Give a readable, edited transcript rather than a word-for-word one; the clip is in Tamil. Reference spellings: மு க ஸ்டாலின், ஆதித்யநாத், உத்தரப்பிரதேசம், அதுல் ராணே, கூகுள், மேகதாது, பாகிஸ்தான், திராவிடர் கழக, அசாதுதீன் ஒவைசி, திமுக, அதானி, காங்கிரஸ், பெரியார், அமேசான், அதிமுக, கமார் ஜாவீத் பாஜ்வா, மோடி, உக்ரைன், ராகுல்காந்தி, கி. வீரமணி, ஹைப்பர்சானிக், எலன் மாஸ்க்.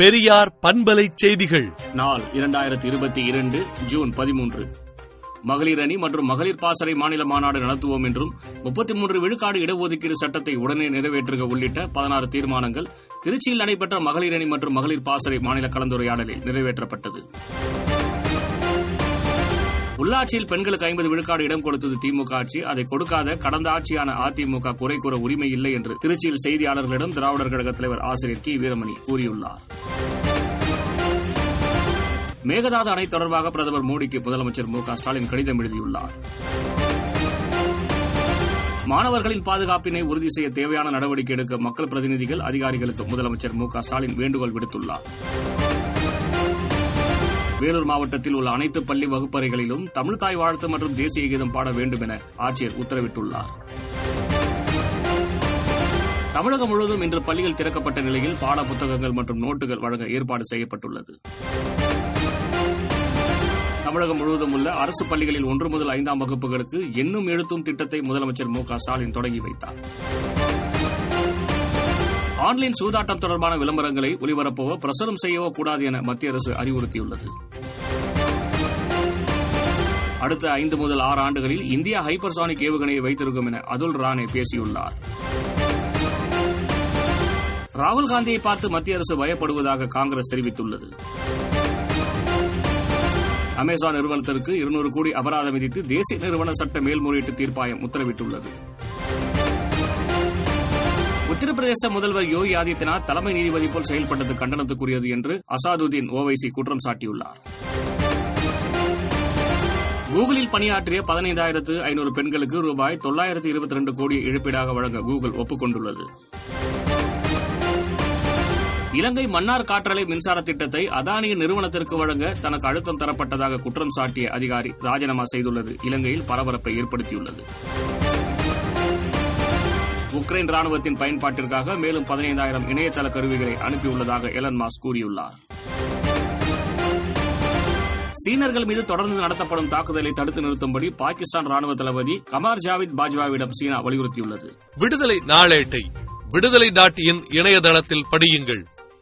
பெரியார் பண்பலை செய்திகள். நாள் 2022 ஜூன் 13. மகளிர் அணி மற்றும் மகளிர் பாசறை மாநில மாநாடு நடத்துவோம் என்றும் 33 விழுக்காடு இடஒதுக்கீடு சட்டத்தை உடனே நிறைவேற்றுக உள்ளிட்ட 16 தீர்மானங்கள் திருச்சியில் நடைபெற்ற மகளிர் அணி மற்றும் மகளிர் பாசறை மாநில கலந்துரையாடலில் நிறைவேற்றப்பட்டது. உள்ளாட்சியில் பெண்களுக்கு 50 விழுக்காடு இடம் கொடுத்தது திமுக ஆட்சி. அதை கொடுக்காத கடந்த ஆட்சியான அதிமுக குறை கூற உரிமை இல்லை என்று திருச்சியில் செய்தியாளர்களிடம் திராவிடர் கழக தலைவர் ஆசிரியர் கி. வீரமணி கூறியுள்ளார். மேகதாது அணை தொடர்பாக பிரதமர் மோடிக்கு முதலமைச்சர் மு க ஸ்டாலின் கடிதம் எழுதியுள்ளார். மாணவர்களின் பாதுகாப்பினை உறுதி செய்ய தேவையான நடவடிக்கை எடுக்க மக்கள் பிரதிநிதிகள் அதிகாரிகளுக்கு முதலமைச்சர் மு க ஸ்டாலின் வேண்டுகோள் விடுத்துள்ளார். வேலூர் மாவட்டத்தில் உள்ள அனைத்து பள்ளி வகுப்பறைகளிலும் தமிழ்தாய் வாழ்த்து மற்றும் தேசிய கீதம் பாட வேண்டும் என ஆட்சியர் உத்தரவிட்டுள்ளார். தமிழகம் முழுவதும் இன்று பள்ளிகள் திறக்கப்பட்ட நிலையில் பாட புத்தகங்கள் மற்றும் நோட்டுகள் வழங்க ஏற்பாடு செய்யப்பட்டுள்ளது. தமிழகம் முழுவதும் உள்ள அரசு பள்ளிகளில் 1 முதல் 5ஆம் வகுப்புகளுக்கு எண்ணும் எழுத்தும் திட்டத்தை முதலமைச்சர் மு க ஸ்டாலின் தொடங்கி வைத்தார். ஆன்லைன் சூதாட்டம் தொடர்பான விளம்பரங்களை ஒளிபரப்பவோ பிரசுரம் செய்யவோ கூடாது என மத்திய அரசு அறிவுறுத்தியுள்ளது. அடுத்த 5 முதல் 6 ஆண்டுகளில் இந்தியா ஹைப்பர்சானிக் ஏவுகணையை வைத்திருக்கும் என அதுல் ராணே பேசியுள்ளார். ராகுல்காந்தியை பார்த்து மத்திய அரசு பயப்படுவதாக காங்கிரஸ் தெரிவித்துள்ளது. அமேசான் நிறுவனத்திற்கு 200 கோடி அபராதம் விதித்து தேசிய நிறுவன சட்ட மேல்முறையீட்டு தீர்ப்பாயம் உத்தரவிட்டுள்ளது. உத்தரப்பிரதேச முதல்வர் யோகி ஆதித்யநாத் தலைமை நீதிபதி போல் செயல்பட்டது கண்டனத்துக்குரியது என்று அசாதுதீன் ஒவைசி குற்றம் சாட்டியுள்ளார். கூகுளில் பணியாற்றிய 15,500 பெண்களுக்கு ரூபாய் 922 கோடியை இழப்பீடாக வழங்க கூகுள் ஒப்புக் கொண்டுள்ளது. இலங்கை மன்னார் காற்றலை மின்சார திட்டத்தை அதானியின் நிறுவனத்திற்கு வழங்க தனக்கு அழுத்தம் தரப்பட்டதாக குற்றம் சாட்டிய அதிகாரி ராஜினாமா செய்துள்ளது இலங்கையில் பரபரப்பை ஏற்படுத்தியுள்ளது. உக்ரைன் ராணுவத்தின் பயன்பாட்டிற்காக மேலும் 15,000 இணையதள கருவிகளை அனுப்பியுள்ளதாக எலன் மாஸ்க் கூறியுள்ளார். சீனர்கள் மீது தொடர்ந்து நடத்தப்படும் தாக்குதலை தடுத்து நிறுத்தும்படி பாகிஸ்தான் ராணுவ தளபதி கமார் ஜாவீத் பாஜ்வாவிடம் சீனா வலியுறுத்தியுள்ளது. விடுதலை நாளேட்டை விடுதலை.in இணையதளத்தில் படியுங்கள்.